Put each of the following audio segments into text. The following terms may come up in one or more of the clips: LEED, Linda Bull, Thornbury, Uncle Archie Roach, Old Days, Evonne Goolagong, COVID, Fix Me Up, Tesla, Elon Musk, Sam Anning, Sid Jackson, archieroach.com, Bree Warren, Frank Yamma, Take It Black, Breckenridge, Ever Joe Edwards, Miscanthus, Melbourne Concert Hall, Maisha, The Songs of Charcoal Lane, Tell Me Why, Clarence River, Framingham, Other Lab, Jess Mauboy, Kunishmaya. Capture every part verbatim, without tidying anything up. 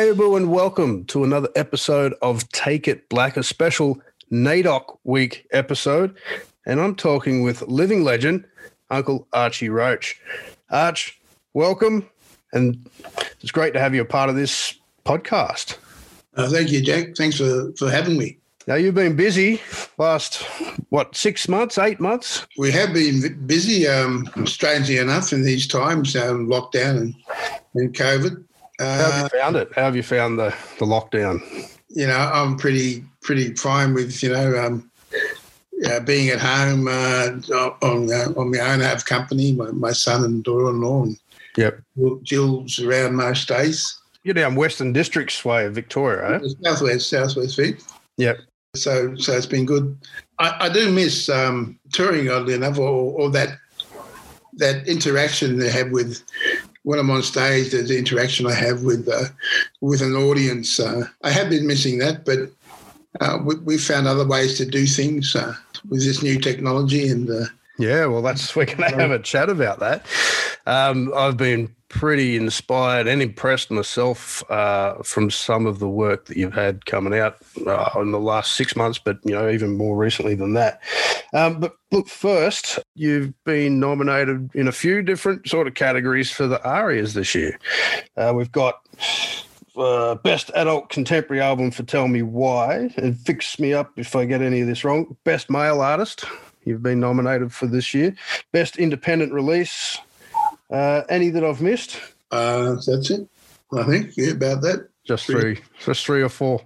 Hey, boo, and welcome to another episode of Take It Black, a special NAIDOC week episode. And I'm talking with living legend, Uncle Archie Roach. Arch, welcome. And it's great to have you a part of this podcast. Uh, thank you, Jack. Thanks for, for having me. Now, you've been busy last, what, six months, eight months? We have been busy, um, strangely enough, in these times, um, lockdown and, and COVID. How have you found it? How have you found the, the lockdown? You know, I'm pretty pretty fine with, you know, um, uh, being at home uh, on uh, on my own. I have company, my, my son and daughter-in-law. And yep. Jill's around most days. You're down Western Districts way of Victoria, eh? Southwest, Southwest Vic. Yep. So so it's been good. I, I do miss um, touring, oddly enough, or, or that that interaction they have with... When I'm on stage, there's the interaction I have with uh, with an audience. Uh, I have been missing that, but uh, we, we've found other ways to do things uh, with this new technology. And uh, yeah, well, that's we're going to have a chat about that. Um, I've been pretty inspired and impressed myself uh, from some of the work that you've had coming out uh, in the last six months, but, you know, even more recently than that. Um, but look, first, you've been nominated in a few different sort of categories for the ARIAs this year. Uh, we've got uh, Best Adult Contemporary Album for Tell Me Why, and Fix Me Up if I get any of this wrong. Best Male Artist, you've been nominated for this year. Best Independent Release. Uh, any that I've missed? Uh, that's it, I think. Yeah, about that. Just three, three just three or four.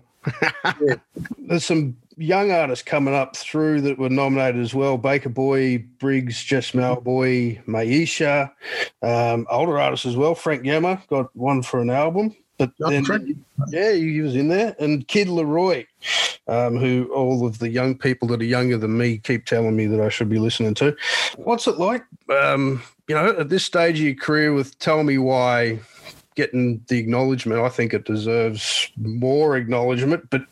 Yeah. There's some young artists coming up through that were nominated as well. Baker Boy, Briggs, Jess Mauboy, Maisha, um, older artists as well. Frank Yamma got one for an album. But then, yeah, he was in there. And Kid Laroi, um, who all of the young people that are younger than me keep telling me that I should be listening to. What's it like, um, you know, at this stage of your career with Tell Me Why, getting the acknowledgement? I think it deserves more acknowledgement, but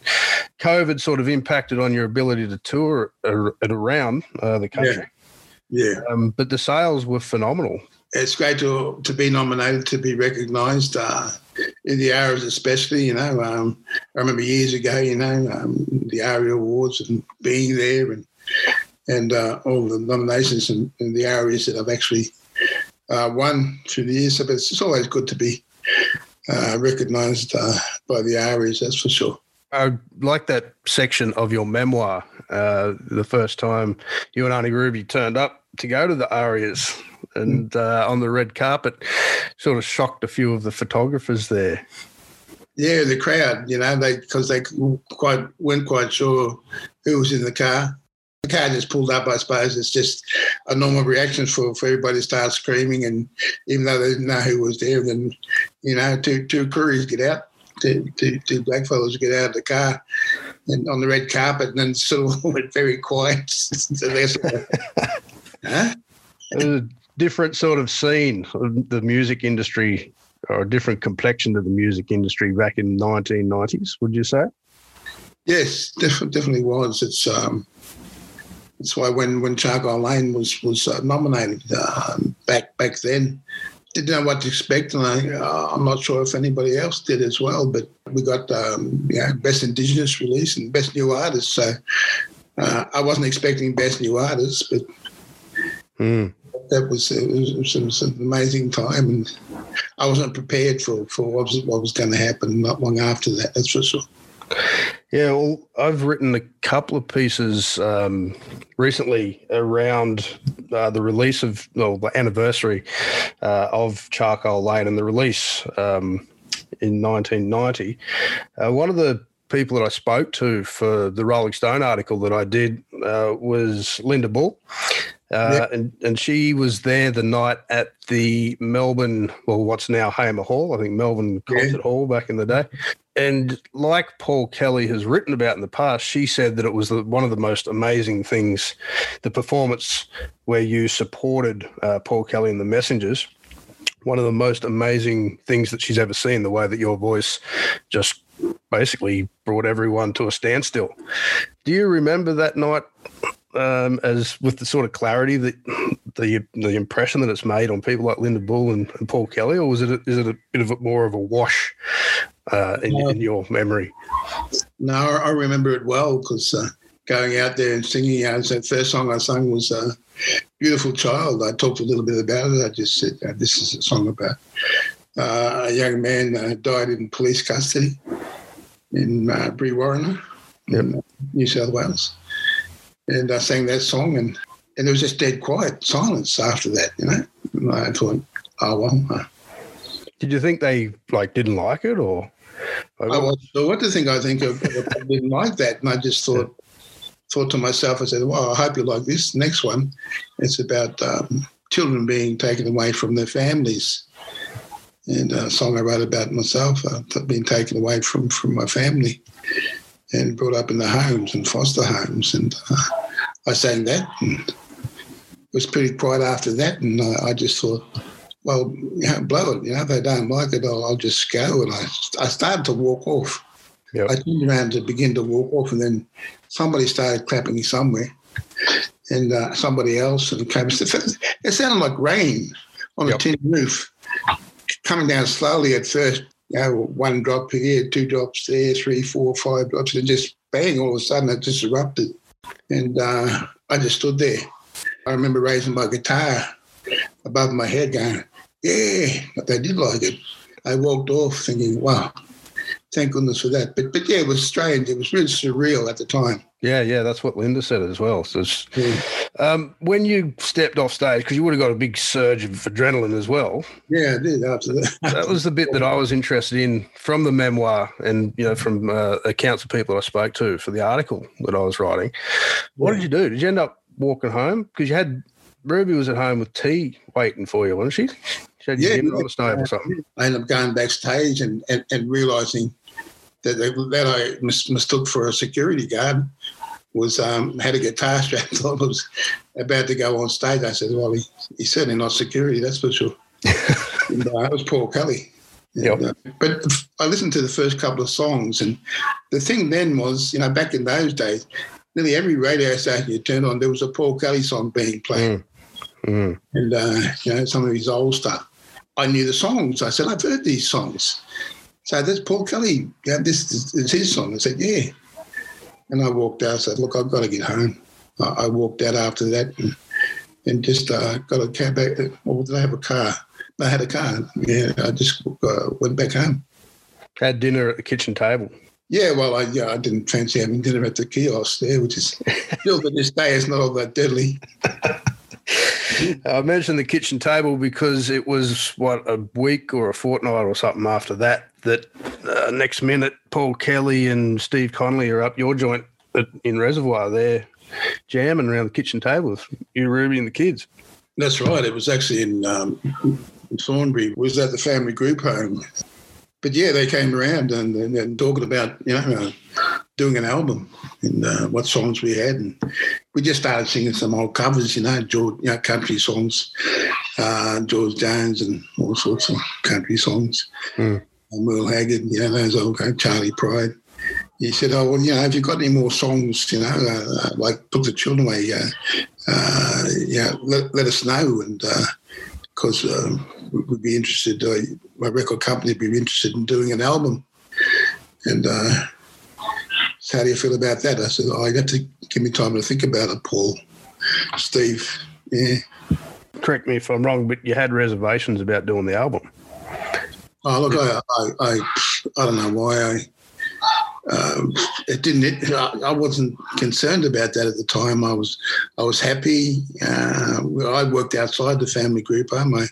COVID sort of impacted on your ability to tour it around uh, the country. Yeah. yeah. Um, but the sales were phenomenal. It's great to to be nominated, to be recognised uh, in the ARIAs especially, you know. Um, I remember years ago, you know, um, the ARIA Awards and being there and and uh, all the nominations and, and the ARIAs that I've actually uh, won through the years. So it's, it's always good to be uh, recognised uh, by the ARIAs, that's for sure. I like that section of your memoir, uh, the first time you and Auntie Ruby turned up to go to the ARIAs. And uh, on the red carpet, sort of shocked a few of the photographers there. Yeah, the crowd, you know, they because they quite weren't quite sure who was in the car. The car just pulled up, I suppose. It's just a normal reaction for, for everybody to start screaming, and even though they didn't know who was there, then, you know, two two couriers get out, two, two, two black fellas get out of the car and on the red carpet, and then sort of went very quiet. So they're sort of, huh? Different sort of scene, the music industry, or a different complexion to the music industry back in the nineteen nineties, would you say? Yes, definitely was. It's um, it's why when, when Charcoal Lane was was uh, nominated uh, back back then, didn't know what to expect, and I, uh, I'm not sure if anybody else did as well. But we got um, you know, Best Indigenous Release and Best New Artist. So uh, I wasn't expecting Best New Artist, but. Mm. That was, it was, it was an amazing time, and I wasn't prepared for, for what was, what was going to happen not long after that, that's for sure. Yeah, well, I've written a couple of pieces um, recently around uh, the release of, well, the anniversary uh, of Charcoal Lane and the release um, in nineteen ninety. Uh, one of the people that I spoke to for the Rolling Stone article that I did uh, was Linda Bull. Uh, yep. and, and she was there the night at the Melbourne, well, what's now Hamer Hall, I think Melbourne Concert yeah. Hall back in the day. And like Paul Kelly has written about in the past, she said that it was the, one of the most amazing things, the performance where you supported uh, Paul Kelly and the Messengers, one of the most amazing things that she's ever seen, the way that your voice just basically brought everyone to a standstill. Do you remember that night? Um, as with the sort of clarity that the the impression that it's made on people like Linda Bull and, and Paul Kelly, or was it a, is it a bit of a, more of a wash uh, in, no. in your memory? No, I remember it well because uh, going out there and singing, you know, the first song I sung was uh, Beautiful Child. I talked a little bit about it. I just said, uh, this is a song about uh, a young man uh, died in police custody in uh, Bree Warren, yep. in uh, New South Wales. And I sang that song, and, and it was just dead quiet, silence after that, you know. And I thought, oh, well. Uh, Did you think they, like, didn't like it or? Like, I was sure what to think. I think I didn't like that. And I just thought thought to myself, I said, well, I hope you like this next one. It's about um, children being taken away from their families. And a song I wrote about myself, uh, being taken away from, from my family and brought up in the homes and foster homes. And uh, I sang that and it was pretty quiet after that. And uh, I just thought, well, you know, blow it. You know, if they don't like it, I'll, I'll just go. And I, I started to walk off. Yep. I turned around to begin to walk off, and then somebody started clapping somewhere, and uh, somebody else, and came. It sounded like rain on yep. a tin roof, coming down slowly at first. You know, one drop here, two drops there, three, four, five drops, and just bang! All of a sudden, it just erupted, and uh, I just stood there. I remember raising my guitar above my head, going, yeah, but they did like it. I walked off thinking, wow, thank goodness for that. But but yeah, it was strange. It was really surreal at the time. Yeah, yeah, that's what Linda said as well. So yeah. um, when you stepped off stage, because you would have got a big surge of adrenaline as well. Yeah, I did, absolutely. That was the bit that I was interested in from the memoir and, you know, from uh, accounts of people I spoke to for the article that I was writing. What yeah. did you do? Did you end up walking home? Because you had Ruby was at home with tea waiting for you, wasn't she? She had yeah, you on the stove or something. I ended up going backstage and, and, and realising that they, that I mis- mistook for a security guard was um, had a guitar strap on, was about to go on stage. I said, well, he, he's certainly not security, that's for sure. And, uh, it was Paul Kelly. And, yep. uh, but I listened to the first couple of songs, and the thing then was, you know, back in those days, nearly every radio station you turned on, there was a Paul Kelly song being played. Mm. Mm. And, uh, you know, some of his old stuff. I knew the songs. I said, I've heard these songs. So that's Paul Kelly. Yeah, this is, is his song. I said, yeah. And I walked out. I said, look, I've got to get home. I, I walked out after that and, and just uh, got a cab back. Or did I have a car? I had a car. Yeah, I just uh, went back home. Had dinner at the kitchen table. Yeah, well, I, yeah, I didn't fancy having dinner at the kiosk there, which is still to this day it's not all that deadly. I mentioned the kitchen table because it was, what, a week or a fortnight or something after that, that uh, next minute Paul Kelly and Steve Connolly are up your joint at, in Reservoir there jamming around the kitchen table with you, Ruby, and the kids. That's right. It was actually in, um, in Thornbury. It was at the family group home. But, yeah, they came around and, and, and talking about, you know, uh, doing an album and uh, what songs we had. And we just started singing some old covers, you know, George, you know, country songs, uh, George Jones and all sorts of country songs. Mm. And Merle Haggard, you know, those old Charlie Pride. He said, oh, well, you know, if you've got any more songs, you know, uh, like Put the Children Away, uh, uh, yeah, let, let us know. And uh, because uh, we'd be interested, uh, my record company would be interested in doing an album. And uh, so how do you feel about that? I said, oh, you have to give me time to think about it, Paul, Steve, yeah. Correct me if I'm wrong, but you had reservations about doing the album. Oh, look, I I, I, I don't know why I... Um, it didn't. It, I wasn't concerned about that at the time. I was, I was happy. Uh, I worked outside the family group home. I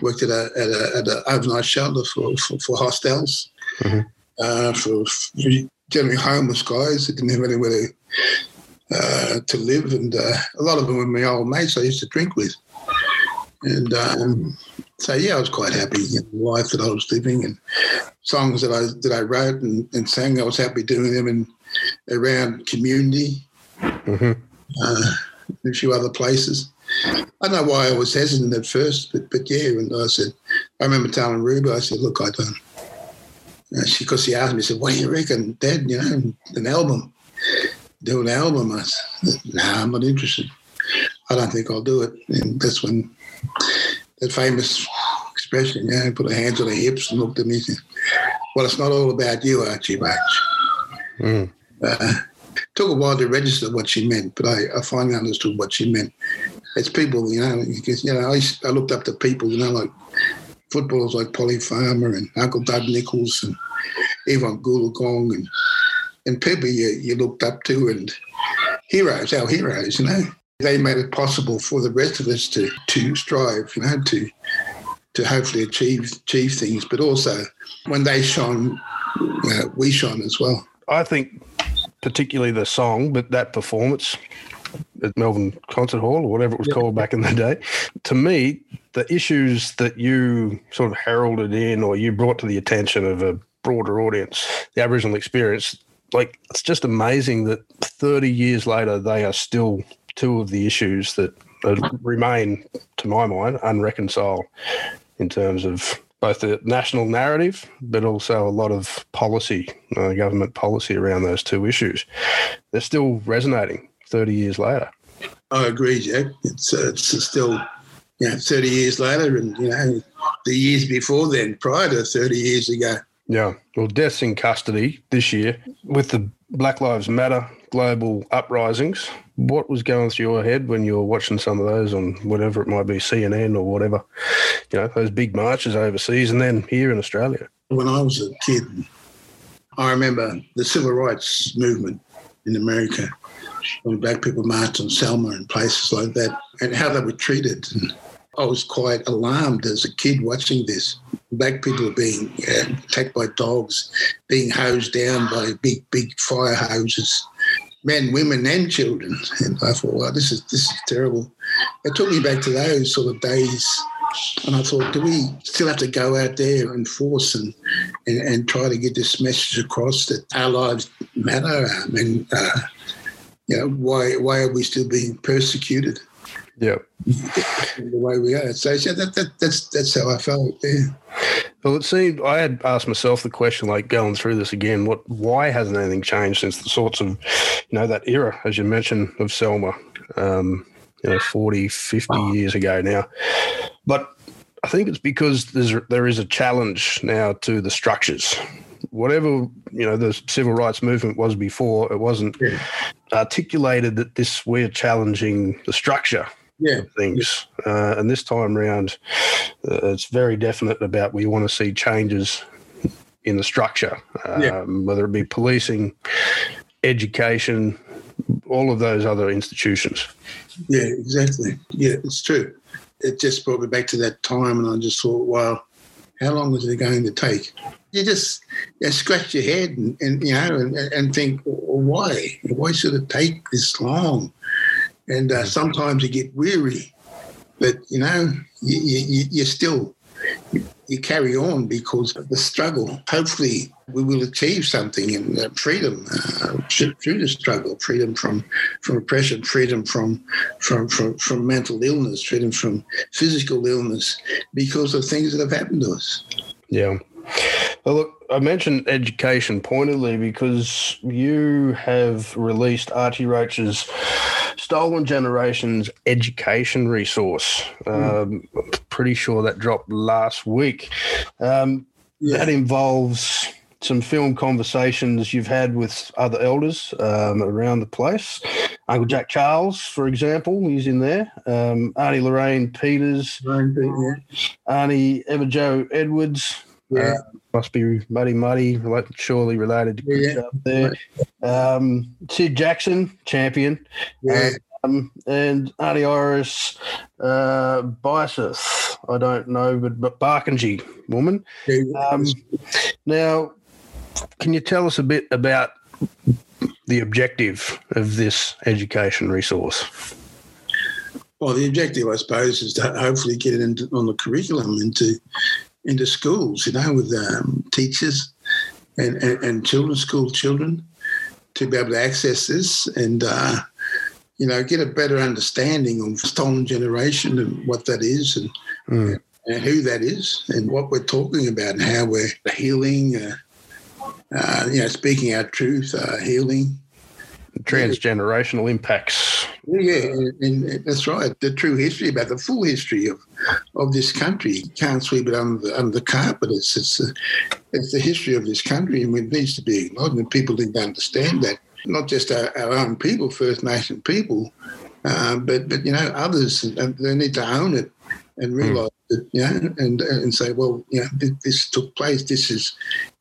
worked at a at a, at a overnight shelter for for, for hostels, mm-hmm. uh, for, for generally homeless guys that didn't have anywhere to uh, to live, and uh, a lot of them were my old mates I used to drink with, and um, so yeah, I was quite happy in the life that I was living and. Songs that I that I wrote and, and sang, I was happy doing them in around community, mm-hmm. uh, and a few other places. I don't know why I was hesitant at first, but but yeah, and I said, I remember telling Ruby, I said, look, I don't. And she, because she asked me, she said, what do you reckon, Dad? You know, an album, do an album. I said, no, nah, I'm not interested. I don't think I'll do it. And that's when that famous expression, you know, put her hands on her hips and looked at me and said, well, it's not all about you, Archie Roach. Mm. Uh, took a while to register what she meant, but I, I finally understood what she meant. It's people, you know, because, you know, I, I looked up to people, you know, like footballers like Polly Farmer and Uncle Doug Nichols and Evonne Goolagong and, and people you, you looked up to, and heroes, our heroes, you know. They made it possible for the rest of us to, to strive, you know, to to hopefully achieve achieve things. But also, when they shone, uh, we shone as well. I think particularly the song, but that performance at Melbourne Concert Hall or whatever it was yeah. called back in the day, to me, the issues that you sort of heralded in or you brought to the attention of a broader audience, the Aboriginal experience, like it's just amazing that thirty years later they are still two of the issues that remain, to my mind, unreconciled in terms of both the national narrative but also a lot of policy, uh, government policy around those two issues. They're still resonating thirty years later. I agree, Jack. It's, uh, it's still... you know, thirty years later and, you know, the years before then, prior to thirty years ago. Yeah. Well, deaths in custody this year with the Black Lives Matter global uprisings. What was going through your head when you were watching some of those on whatever it might be, C N N or whatever, you know, those big marches overseas and then here in Australia? When I was a kid, I remember the civil rights movement in America, when black people marched on Selma and places like that, and how they were treated. And I was quite alarmed as a kid watching this. Black people being uh, attacked by dogs, being hosed down by big, big fire hoses, men, women and children. And I thought, wow, this is, this is terrible. It took me back to those sort of days. And I thought, do we still have to go out there and force and, and, and try to get this message across that our lives matter? I mean, uh, you know, why why are we still being persecuted? Yeah, the way we are. So, so that, that that's that's how I felt. Yeah. Well, it seemed I had asked myself the question, like going through this again, what why hasn't anything changed since the sorts of, you know, that era, as you mentioned, of Selma, um, you know, forty, fifty wow. years ago now. But I think it's because there's there is a challenge now to the structures. Whatever, you know, the civil rights movement was before, it wasn't yeah. articulated that this we're challenging the structure yeah. of things. Yeah. Uh, and this time around, uh, it's very definite about we want to see changes in the structure, um, yeah. whether it be policing, education, all of those other institutions. Yeah, exactly. Yeah, it's true. It just brought me back to that time and I just thought, wow, how long is it going to take? You just you scratch your head and, and you know, and, and think, well, why? Why should it take this long? And uh, sometimes you get weary, but, you know, you, you, you still, you, you carry on because of the struggle. Hopefully we will achieve something in uh, freedom uh, through the struggle, freedom from, from oppression, freedom from, from, from, from mental illness, freedom from physical illness because of things that have happened to us. Yeah. Well, look, I mentioned education pointedly because you have released Archie Roach's Stolen Generations education resource. Um, mm. Pretty sure that dropped last week. Um, yeah. That involves some film conversations you've had with other elders um, around the place. Uncle Jack Charles, for example, he's in there. Um, Auntie Lorraine Peters. Lorraine Peters. Auntie Ever Joe Edwards. Yeah. Uh, must be Muddy Muddy, surely related to Chris yeah. up there. Um, Sid Jackson, champion. Yeah. Um, and Auntie Iris uh, Biceth, I don't know, but, but Barkindji woman. Um, now, can you tell us a bit about the objective of this education resource? Well, the objective, I suppose, is to hopefully get it into, on the curriculum into into schools, you know, with um, teachers and, and, and children, school children, to be able to access this and, uh, you know, get a better understanding of stolen generation and what that is and, mm. and who that is and what we're talking about and how we're healing, uh, uh, you know, speaking our truth, uh, healing. Transgenerational impacts. Yeah, and that's right. The true history, about the full history of, of this country. You can't sweep it under the, under the carpet. It's it's, a, it's the history of this country, and it needs to be acknowledged. And people didn't understand that. Not just our, our own people, First Nation people, uh, but but you know others. And they need to own it and realise that, you know, and and say, well, you know, this, this took place. This is.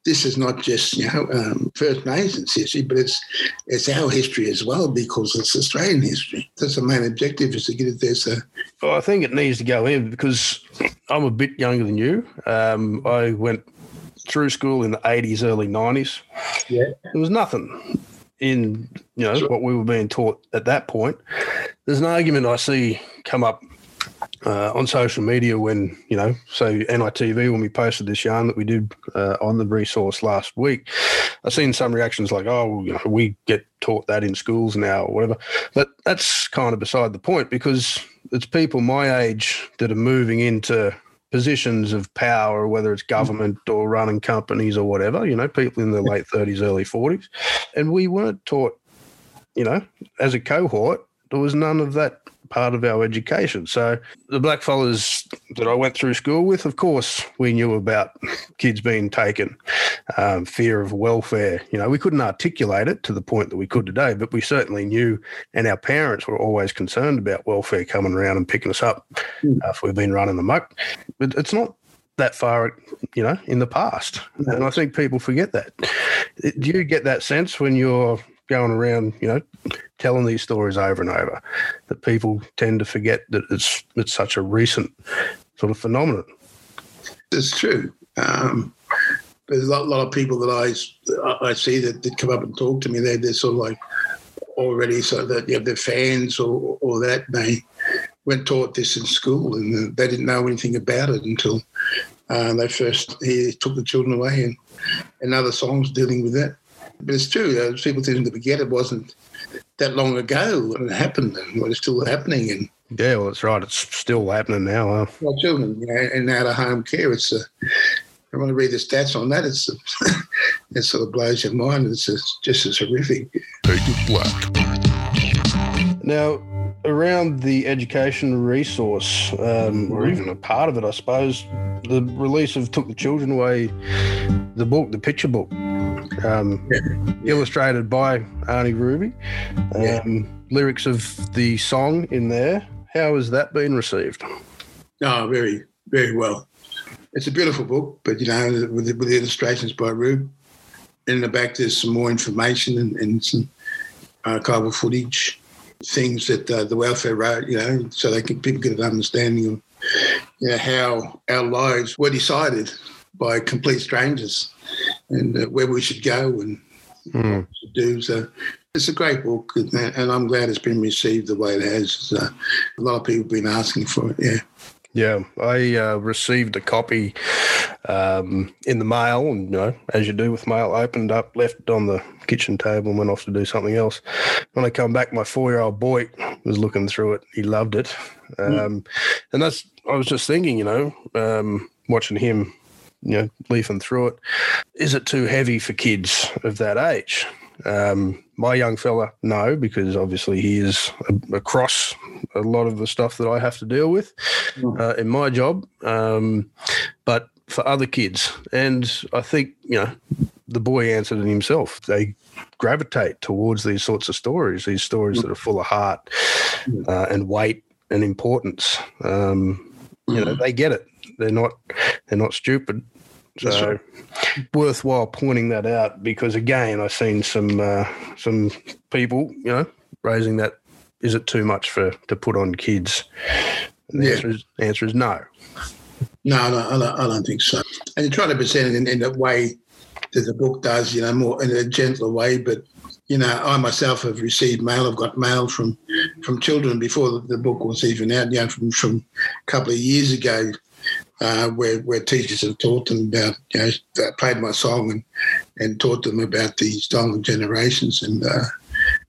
This is not just, you know, um, First Nations history, but it's it's our history as well, because it's Australian history. That's the main objective, is to get it there. So, well, I think it needs to go in, because I'm a bit younger than you. Um, I went through school in the eighties, early nineties. Yeah, there was nothing in, you know, sure. what we were being taught at that point. There's an argument I see come up Uh, on social media when, you know, so N I T V, when we posted this yarn that we did uh, on the resource last week, I've seen some reactions like, oh, well, you know, we get taught that in schools now or whatever. But that's kind of beside the point, because it's people my age that are moving into positions of power, whether it's government or running companies or whatever, you know, people in their late thirties, early forties. And we weren't taught, you know, as a cohort, there was none of that part of our education. So the blackfellas that I went through school with, of course, we knew about kids being taken, um, fear of welfare. You know, we couldn't articulate it to the point that we could today, but we certainly knew, and our parents were always concerned about welfare coming around and picking us up mm. uh, if we've been running amok. But it's not that far, you know, in the past. No. And I think people forget that. Do you get that sense when you're going around, you know, telling these stories over and over, that people tend to forget that it's it's such a recent sort of phenomenon? It's true. Um, there's a lot, lot of people that I, I see that, that come up and talk to me. They're, they're sort of like already so that, you know, they're fans or, or that. They weren't taught this in school, and they didn't know anything about it until uh, they first he took the children away, and, and other songs dealing with that. But it's true. Uh, people seem to forget it wasn't that long ago when it happened, and what is still happening. And yeah, well, that's right. It's still happening now. Huh? Well, children, you know, and out of home care. It's a, I want to read the stats on that. It's a, it sort of blows your mind. It's just, just as horrific. Take it black. Now, around the education resource, um, or even a part of it, I suppose, the release of Took the Children Away, the book, the picture book, um, yeah. illustrated by Arnie Ruby, um, yeah. lyrics of the song in there. How has that been received? Oh, very, very well. It's a beautiful book, but, you know, with the, with the illustrations by Ruby. In the back, there's some more information and, and some archival footage. Things that uh, the welfare road, you know, so they can people get an understanding of, you know, how our lives were decided by complete strangers, and uh, where we should go and mm. what we should do. So it's a great book, and, and I'm glad it's been received the way it has. Uh, a lot of people have been asking for it. Yeah, yeah. I uh, received a copy um, in the mail, and, you know, as you do with mail, opened up, left it on the kitchen table and went off to do something else. When I come back, my four-year-old boy was looking through it. He loved it. Um, mm. And that's, I was just thinking, you know, um, watching him, you know, leafing through it. Is it too heavy for kids of that age? Um, my young fella, no, because obviously he is across a lot of the stuff that I have to deal with mm. uh, in my job. Um, but for other kids, and I think, you know, the boy answered it himself. They gravitate towards these sorts of stories, these stories that are full of heart uh, and weight and importance. Um, you know, they get it. They're not, they're not stupid. So worthwhile pointing that out, because again, I've seen some uh, some people, you know, raising that. Is it too much for to put on kids? And the yeah. answer is, answer is no. No, no, no, I don't think so. And you try to present it in, in a way that the book does, you know, more in a gentler way. But, you know, I myself have received mail. I've got mail from, from children before the, the book was even out, you know, from, from a couple of years ago, uh, where where teachers have taught them about, you know, I played my song and, and taught them about the stolen generations. And uh,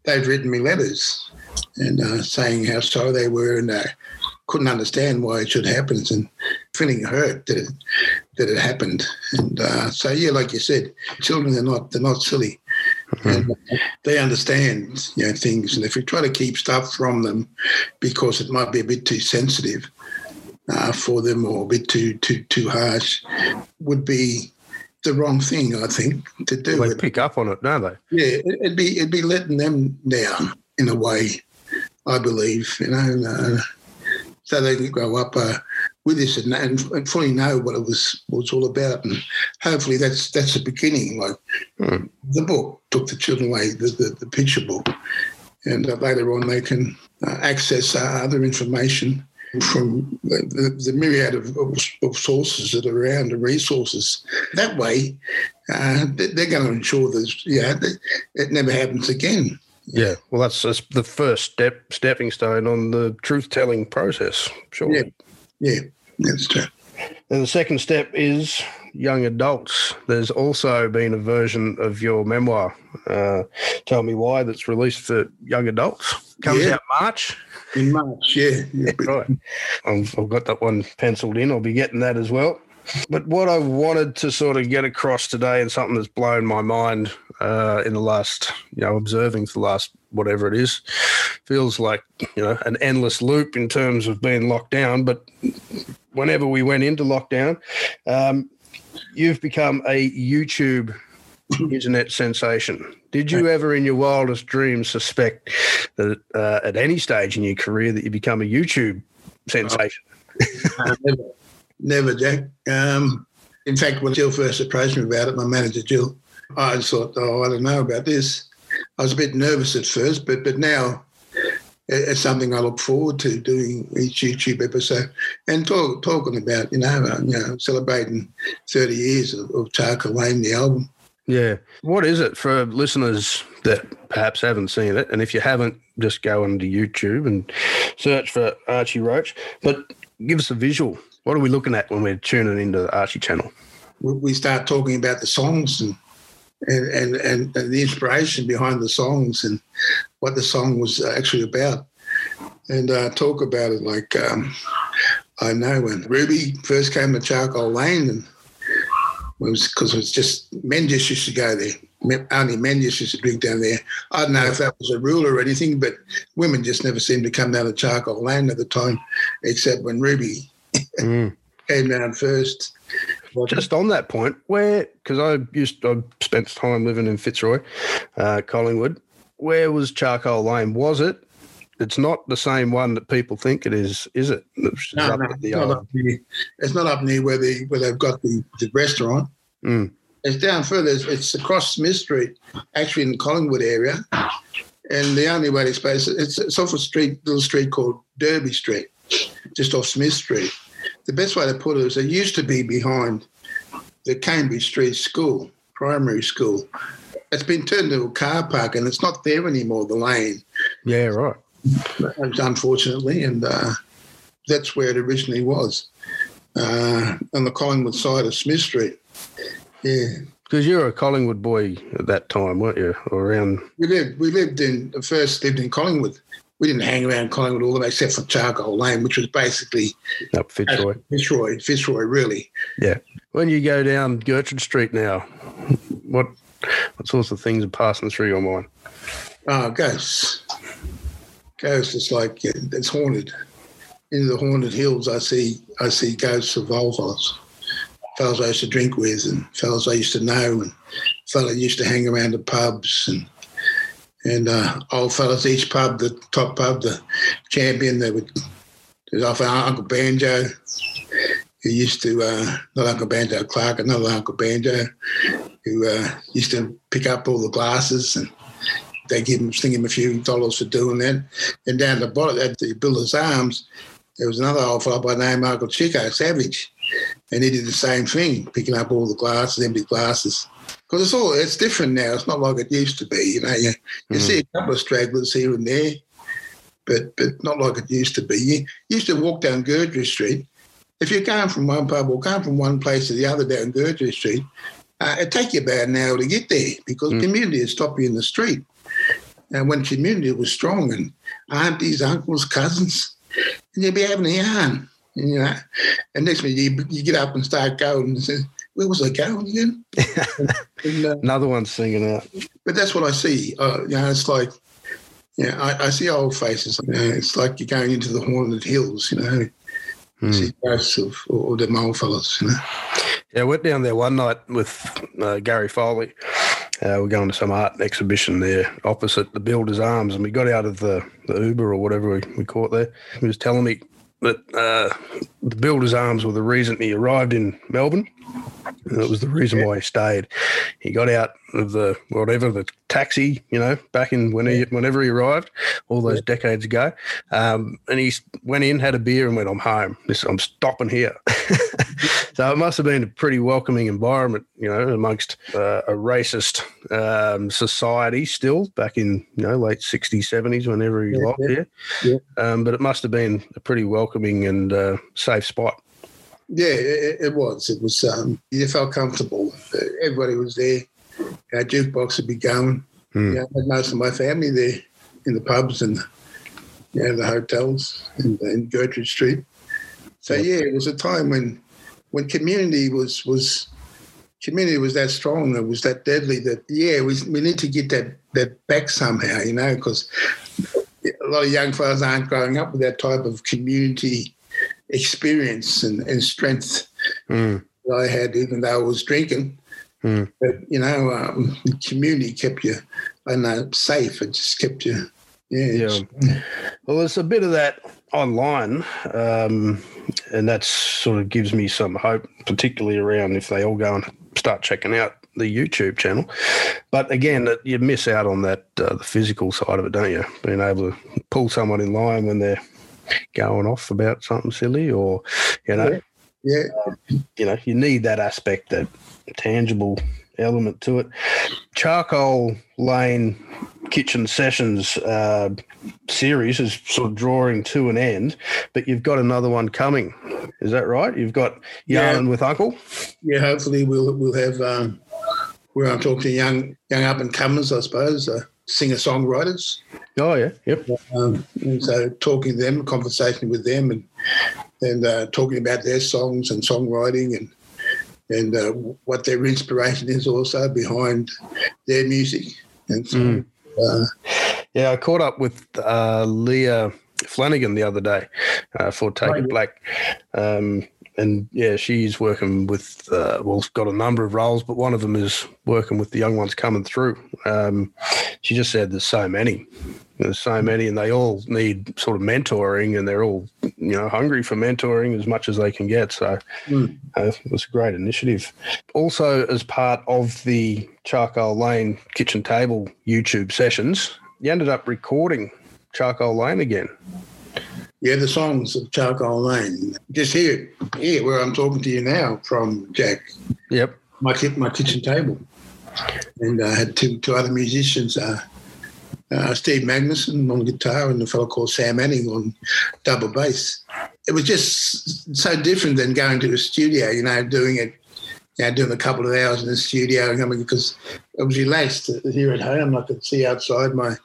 they've written me letters and uh, saying how sorry they were and uh, couldn't understand why it should happen, and feeling hurt that it, that it happened. And uh, so, yeah, like you said, children are not, they're not silly. Mm-hmm. And they understand, you know, things. And if we try to keep stuff from them because it might be a bit too sensitive uh, for them or a bit too too too harsh, would be the wrong thing, I think, to do. Well, they pick up on it, don't they? Yeah, it'd be it'd be letting them down in a way, I believe, you know, and, uh, so they can grow up uh, with this and, and fully know what it was what it's all about. And hopefully that's that's the beginning. Like hmm. the book took the children away, the, the, the picture book, and uh, later on they can uh, access uh, other information from the, the myriad of, of, of sources that are around and resources. That way, uh, they're going to ensure that, yeah, that it never happens again. Yeah, well, that's, that's the first step, stepping stone on the truth-telling process, surely. Yeah, yeah, that's true. And the second step is young adults. There's also been a version of your memoir, uh, Tell Me Why, that's released for young adults. Comes yeah. out March. In March, yeah. yeah right. I've, I've got that one penciled in. I'll be getting that as well. But what I wanted to sort of get across today, and something that's blown my mind uh, in the last, you know, observing for the last whatever it is, feels like, you know, an endless loop in terms of being locked down. But whenever we went into lockdown, um, you've become a YouTube internet sensation. Did you ever in your wildest dreams suspect that uh, at any stage in your career that you become a YouTube sensation? Uh, never. Never, Jack. Um, in fact, when Jill first approached me about it, my manager, Jill, I thought, oh, I don't know about this. I was a bit nervous at first, but but now it's something I look forward to doing each YouTube episode and talk, talking about, you know, uh, you know, celebrating thirty years of, of Tarka Wayne, the album. Yeah. What is it for listeners that perhaps haven't seen it? And if you haven't, just go onto YouTube and search for Archie Roach. But give us a visual. What are we looking at when we're tuning into the Archie channel? We start talking about the songs and and, and and the inspiration behind the songs and what the song was actually about, and uh, talk about it. Like um, I know when Ruby first came to Charcoal Lane, and it was because it was just men just used to go there. Only men just used to drink down there. I don't know if that was a rule or anything, but women just never seemed to come down to Charcoal Lane at the time, except when Ruby. Mm. Came down first. Just on that point, where, because I used I spent time living in Fitzroy, uh, Collingwood, where was Charcoal Lane? Was it? It's not the same one that people think it is, is it? It's no, up no, the it's, not up near, it's not up near where the where they've got the, the restaurant. Mm. It's down further. It's, it's across Smith Street, actually in the Collingwood area, and the only way to explain it, it's it's off a street, little street called Derby Street, just off Smith Street. The best way to put it is it used to be behind the Cambridge Street School, primary school. It's been turned into a car park and it's not there anymore, the lane. Yeah, right. Unfortunately, and uh, that's where it originally was, uh, on the Collingwood side of Smith Street. Yeah. Because you were a Collingwood boy at that time, weren't you, or around? We lived, we lived in, first lived in Collingwood. We didn't hang around Collingwood all the way except for Charcoal Lane, which was basically up Fitzroy. Fitzroy, Fitzroy, really. Yeah. When you go down Gertrude Street now, what what sorts of things are passing through your mind? Oh, ghosts. Ghosts. It's like yeah, it's haunted. In the haunted hills, I see I see ghosts of old fellas, fellas I used to drink with, and fellas I used to know, and fellas I used to hang around the pubs and. And uh, old fellas, each pub, the top pub, the champion, they would, there's often Uncle Banjo, who used to, uh, not Uncle Banjo Clark, another Uncle Banjo, who uh, used to pick up all the glasses and they give him, sling him a few dollars for doing that. And down the bottom at the Builder's Arms, there was another old fellow by the name Uncle Chico Savage, and he did the same thing, picking up all the glasses, empty glasses. Because it's all, it's different now. It's not like it used to be, you know. You, you mm. see a couple of stragglers here and there, but but not like it used to be. You used to walk down Gertrude Street. If you're going from one pub or going from one place to the other down Gertrude Street, uh, it'd take you about an hour to get there because mm. community would stop you in the street. And when community was strong and aunties, uncles, cousins, and you'd be having a yarn, you know. And next minute you, you get up and start going and say, where was I going again? and, uh, Another one singing out. But that's what I see. Uh, you know, it's like, yeah, you know, I, I see old faces. You know, it's like you're going into the Haunted Hills, you know. You see ghosts of, or the mole fellas, you know. Yeah, I went down there one night with uh, Gary Foley. Uh, we're going to some art exhibition there opposite the Builders Arms, and we got out of the, the Uber or whatever we, we caught there. He was telling me that uh, the Builders Arms were the reason he arrived in Melbourne. And it was the reason yeah. why he stayed. He got out of the whatever, the taxi, you know, back in when he, yeah. whenever he arrived, all those yeah. decades ago. Um, and he went in, had a beer and went, I'm home. This, I'm stopping here. So it must have been a pretty welcoming environment, you know, amongst uh, a racist um, society still back in, you know, late sixties, seventies, whenever he yeah, locked yeah. here. Yeah. Um, but it must have been a pretty welcoming and uh, safe spot. Yeah, it, it was. It was. Um, you felt comfortable. Everybody was there. Our jukebox would be going. Mm. You know, I had most of my family there in the pubs and, you know, the hotels in, in Gertrude Street. So yeah, it was a time when, when community was was community was that strong. It was that deadly. That yeah, we we need to get that that back somehow. You know, because a lot of young fellas aren't growing up with that type of community experience and, and strength mm. that I had, even though I was drinking. Mm. But, you know, um, the community kept you, I don't know, safe. It just kept you, yeah. yeah. Well, there's a bit of that online, um, and that sort of gives me some hope, particularly around if they all go and start checking out the YouTube channel. But again, you miss out on that uh, the physical side of it, don't you? Being able to pull someone in line when they're going off about something silly, or you know, yeah, yeah. Uh, you know, you need that aspect, that tangible element to it. Charcoal Lane Kitchen Sessions uh, series is sort of drawing to an end, but you've got another one coming. Is that right? You've got Yarn yeah. with Uncle. Yeah, hopefully we'll we'll have um, where I'm talking to young young up and comers, I suppose. Uh, singer songwriters. Oh yeah, yep. Um, and so talking to them, conversation with them, and and uh, talking about their songs and songwriting, and and uh, what their inspiration is also behind their music. And so, mm. uh, yeah, I caught up with uh, Leah Flanagan the other day uh, for Take oh, It yeah. Black. Um, And, yeah, she's working with, uh, well, got a number of roles, but one of them is working with the young ones coming through. Um, she just said there's so many. There's so many, and they all need sort of mentoring, and they're all, you know, hungry for mentoring as much as they can get. So mm. uh, it was a great initiative. Also, as part of the Charcoal Lane Kitchen Table YouTube sessions, you ended up recording Charcoal Lane again. Yeah, the songs of Charcoal Lane. Just here, here where I'm talking to you now from Jack. Yep. My my kitchen table. And I had two, two other musicians, uh, uh, Steve Magnuson on guitar and a fellow called Sam Anning on double bass. It was just so different than going to the studio, you know, doing it, you know, doing a couple of hours in the studio. I mean, because I was relaxed here at home. I could see outside my,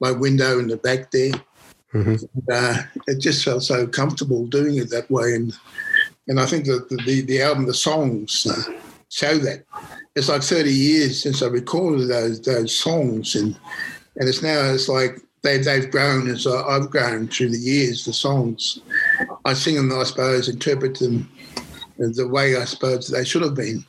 my window in the back there. Mm-hmm. Uh, it just felt so comfortable doing it that way, and and I think that the, the, the album, the songs uh, show that. It's like thirty years since I recorded those those songs, and and it's now it's like they they've grown as I, I've grown through the years. The songs, I sing them, I suppose, interpret them the way I suppose they should have been,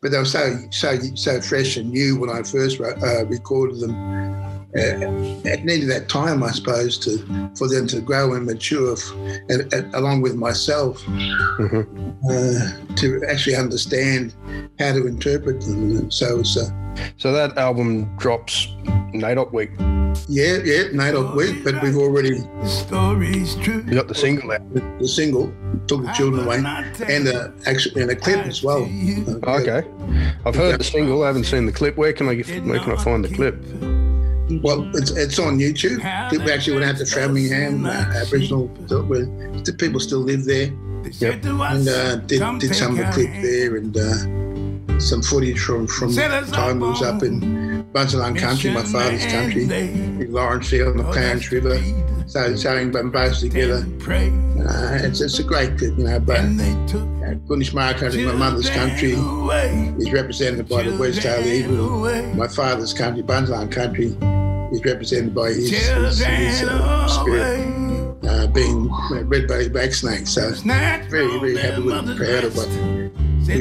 but they were so so so fresh and new when I first uh, recorded them. Uh, it needed that time, I suppose, to for them to grow and mature, f- and, and, along with myself, mm-hmm. uh, to actually understand how to interpret them. And so, it's a, so that album drops NAIDOC week. Yeah, yeah, NAIDOC week. But we've already we got the single out. The, the single took the children away, and a actually and a clip as well. Uh, okay, I've heard yeah. the single. I haven't seen the clip. Where can I get, where can I find the clip? Well, it's it's on YouTube. People actually went out to Framingham, uh, Aboriginal, where the people still live there. Yep. And uh, did, did some of the clip there, and uh, some footage from, from the time I was up in Bundjalung country, my father's country, in Lawrence Field and the Clarence River. So showing them both together. Uh, it's, it's a great clip, you know, but Kunishmaya comes from my mother's country, is represented by the West Highland Eagle. My father's country, Bundjalung country, is represented by his, his, his uh, spirit uh, being red-bellied black snake. So very, very happy with and proud of what we've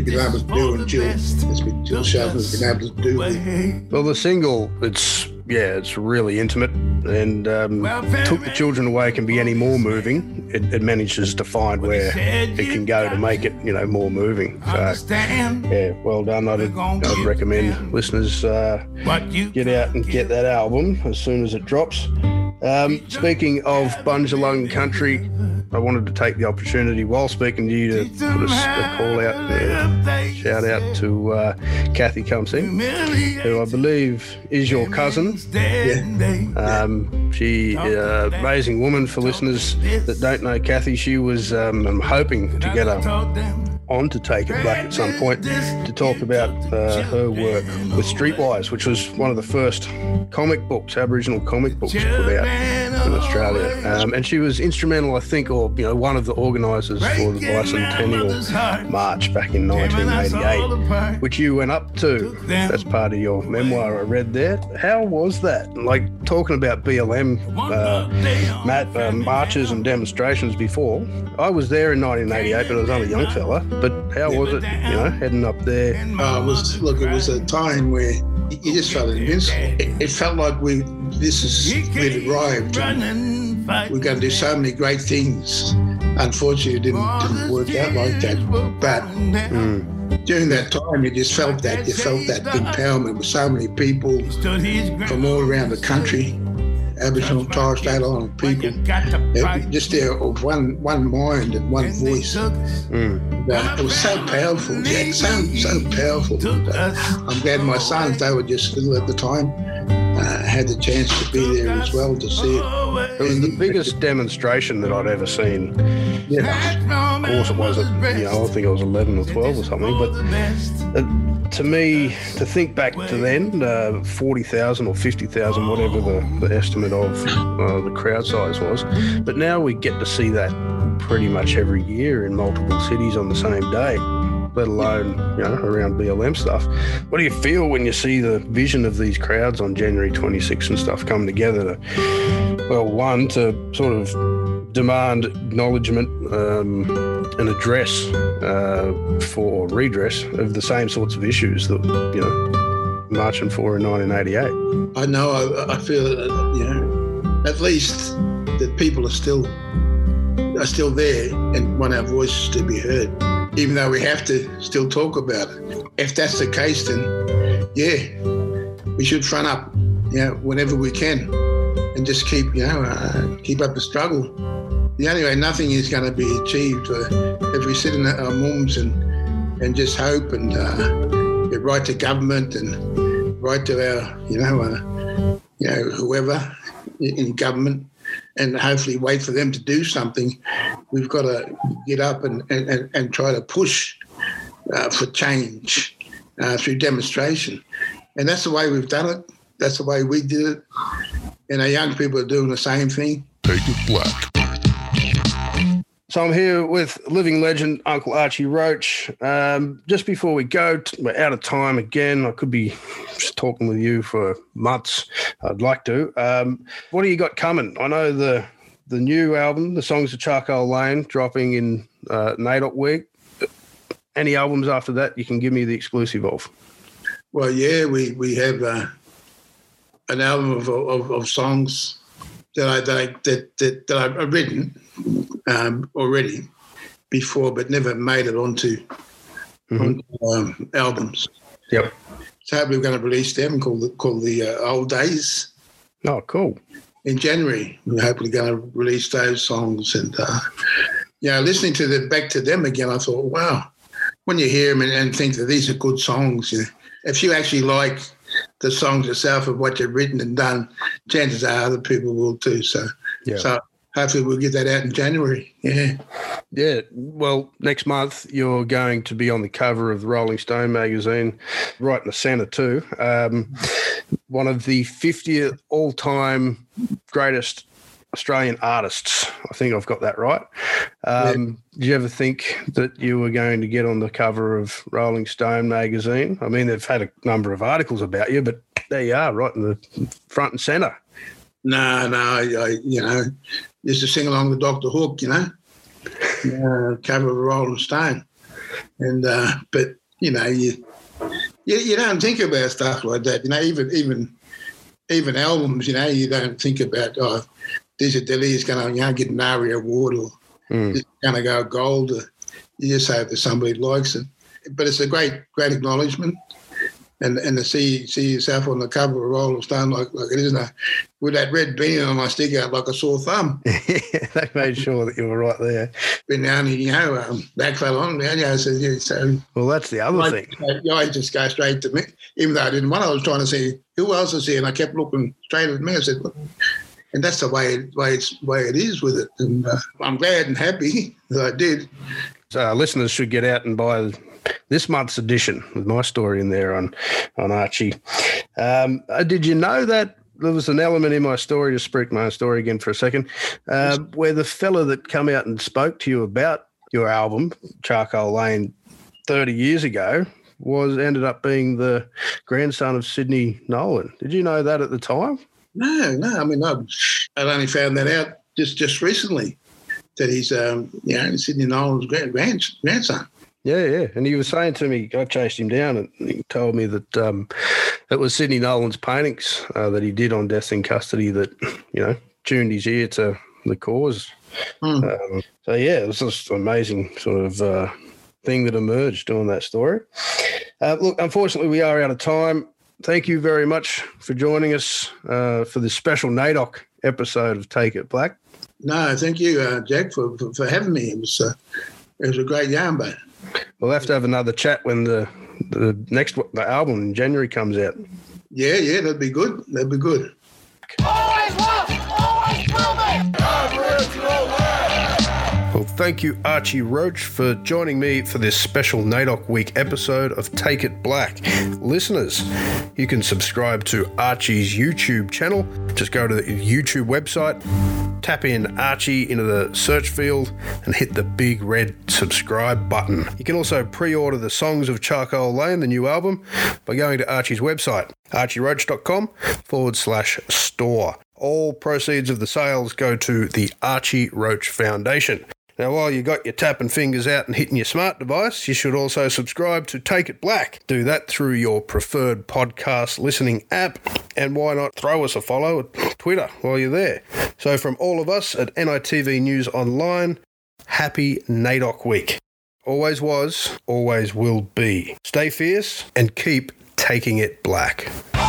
been able to do and Jill has been, Jill Sheldon's been able to do. With. Well, the single, it's, yeah, it's really intimate and um, Took the Children Away can be any more moving. It, it manages to find where it can go to make it, you know, more moving. So, yeah, well done. I'd, I'd recommend listeners uh, get out and get that album as soon as it drops. Um, speaking of Bundjalung country, I wanted to take the opportunity while speaking to you to put a, a call out there, shout out to uh, Kathy Cumsing, who I believe is your cousin. Yeah. Um, she is uh, an amazing woman. For listeners that don't know Kathy, she was, um, I'm hoping to get her on to Take It Black at some point to talk about uh, her work with Streetwise, which was one of the first comic books, Aboriginal comic books put out in Australia. Um, and she was instrumental, I think, or you know, one of the organisers for the Bicentennial March back in nineteen eighty-eight, which you went up to as part of your memoir I read there. How was that? Like, talking about B L M uh, mat, uh, marches and demonstrations before, I was there in nineteen eighty-eight, but I was only a young fella. But how was it, you know, heading up there? Uh, it was, look, it was a time where you just felt invincible. It, it felt like we, this is, we'd arrived. We're going to do so many great things. Unfortunately, it didn't, didn't work out like that. But mm. during that time, you just felt that. You felt that empowerment with so many people from all around the country. Aboriginal, Torres Strait Islander people, just there of one one mind and one voice. Mm. But it was so powerful, Jack, so, so powerful. But I'm glad my sons, they were just little at the time, uh, had the chance to be there as well to see it. It was the biggest demonstration that I'd ever seen. Yeah. Of course it was, at, you know, I think I was eleven or twelve or something, but uh, to me, to think back to then, uh, forty thousand or fifty thousand, whatever the, the estimate of uh, the crowd size was, but now we get to see that pretty much every year in multiple cities on the same day, let alone, you know, around B L M stuff. What do you feel when you see the vision of these crowds on January twenty-sixth and stuff come together to, well, one, to sort of demand acknowledgement um, and address uh, for redress of the same sorts of issues that, you know, marching for in nineteen eighty-eight. I know, I, I feel that, you know, at least that people are still are still there and want our voices to be heard, even though we have to still talk about it. If that's the case, then, yeah, we should front up, you know, whenever we can. And just keep, you know, uh, keep up the struggle. The only way, nothing is going to be achieved uh, if we sit in our mums and and just hope and uh, get right to government and right to our, you know, uh, you know, whoever in government, and hopefully wait for them to do something. We've got to get up and and, and try to push uh, for change uh, through demonstration, and that's the way we've done it. That's the way we did it. And our young people are doing the same thing. Take It Black. So I'm here with living legend, Uncle Archie Roach. Um, just before we go, we're out of time again. I could be just talking with you for months. I'd like to. Um, what do you got coming? I know the the new album, The Songs of Charcoal Lane, dropping in uh, NAIDOC week. Any albums after that you can give me the exclusive of? Well, yeah, we, we have... Uh, an album of, of, of songs that I that that, that, that I've written um, already before, but never made it onto, mm-hmm. onto um, albums. Yep. So we're going to release them called the, called the uh, Old Days. Oh, cool! In January, we're hopefully going to release those songs. And uh, yeah, listening to the back to them again, I thought, wow, when you hear them and, and think that these are good songs, you know, if you actually like the songs itself of what you've written and done, chances are other people will too. So, yeah. So hopefully we'll get that out in January. Yeah. Yeah. Well, next month you're going to be on the cover of the Rolling Stone magazine, right in the centre too. Um, one of the fiftieth all-time greatest Australian artists. I think I've got that right. Um, yeah. Did you ever think that you were going to get on the cover of Rolling Stone magazine? I mean, they've had a number of articles about you, but there you are, right in the front and centre. No, no, I, I you know, used to sing along with Doctor Hook, you know, uh, cover of Rolling Stone. And uh, but, you know, you, you you don't think about stuff like that, you know, even even even albums, you know, you don't think about, oh, Dizzy Dilly is going to, you know, get an ARIA Award or mm. it's going to go gold. Or you just hope that somebody likes it. But it's a great, great acknowledgement. And and to see see yourself on the cover of Rolling Stone like, like it is now, with that red beanie on my stick out like a sore thumb. Yeah, they made sure that you were right there. Been the only, you know, um, that fell on me. You know, so, yeah, so, well, that's the other I, thing. I, I just go straight to me, even though I didn't want. I was trying to see who else is here, and I kept looking straight at me. I said, look, and that's the way it, way it's way it is with it. And uh, I'm glad and happy that I did. So our listeners should get out and buy this month's edition with my story in there on, on Archie. Um, did you know that there was an element in my story, to speak my story again for a second, uh, where the fella that come out and spoke to you about your album, Charcoal Lane, thirty years ago, was ended up being the grandson of Sidney Nolan. Did you know that at the time? No, no. I mean, I'd, I'd only found that out just, just recently, that he's, um, you know, Sidney Nolan's grand, grand, grandson. Yeah, yeah. And he was saying to me, I chased him down and he told me that um, it was Sidney Nolan's paintings uh, that he did on Death in Custody that, you know, tuned his ear to the cause. Mm. Um, so, yeah, it was just an amazing sort of uh, thing that emerged doing that story. Uh, look, unfortunately, we are out of time. Thank you very much for joining us uh, for this special NAIDOC episode of Take It Black. No, thank you, uh, Jack, for, for, for having me. It was, uh, it was a great yarn, mate. We'll have to have another chat when the the next the album in January comes out. Yeah, yeah, that'd be good. That'd be good. Always love, always will be. Well, thank you, Archie Roach, for joining me for this special NAIDOC Week episode of Take It Black. Listeners, you can subscribe to Archie's YouTube channel. Just go to the YouTube website, tap in Archie into the search field and hit the big red subscribe button. You can also pre-order The Songs of Charcoal Lane, the new album, by going to Archie's website, archieroach.com forward slash store. All proceeds of the sales go to the Archie Roach Foundation. Now, while you got your tapping fingers out and hitting your smart device, you should also subscribe to Take It Black. Do that through your preferred podcast listening app, and why not throw us a follow at Twitter while you're there. So from all of us at N I T V News Online, happy NAIDOC Week. Always was, always will be. Stay fierce and keep taking it black.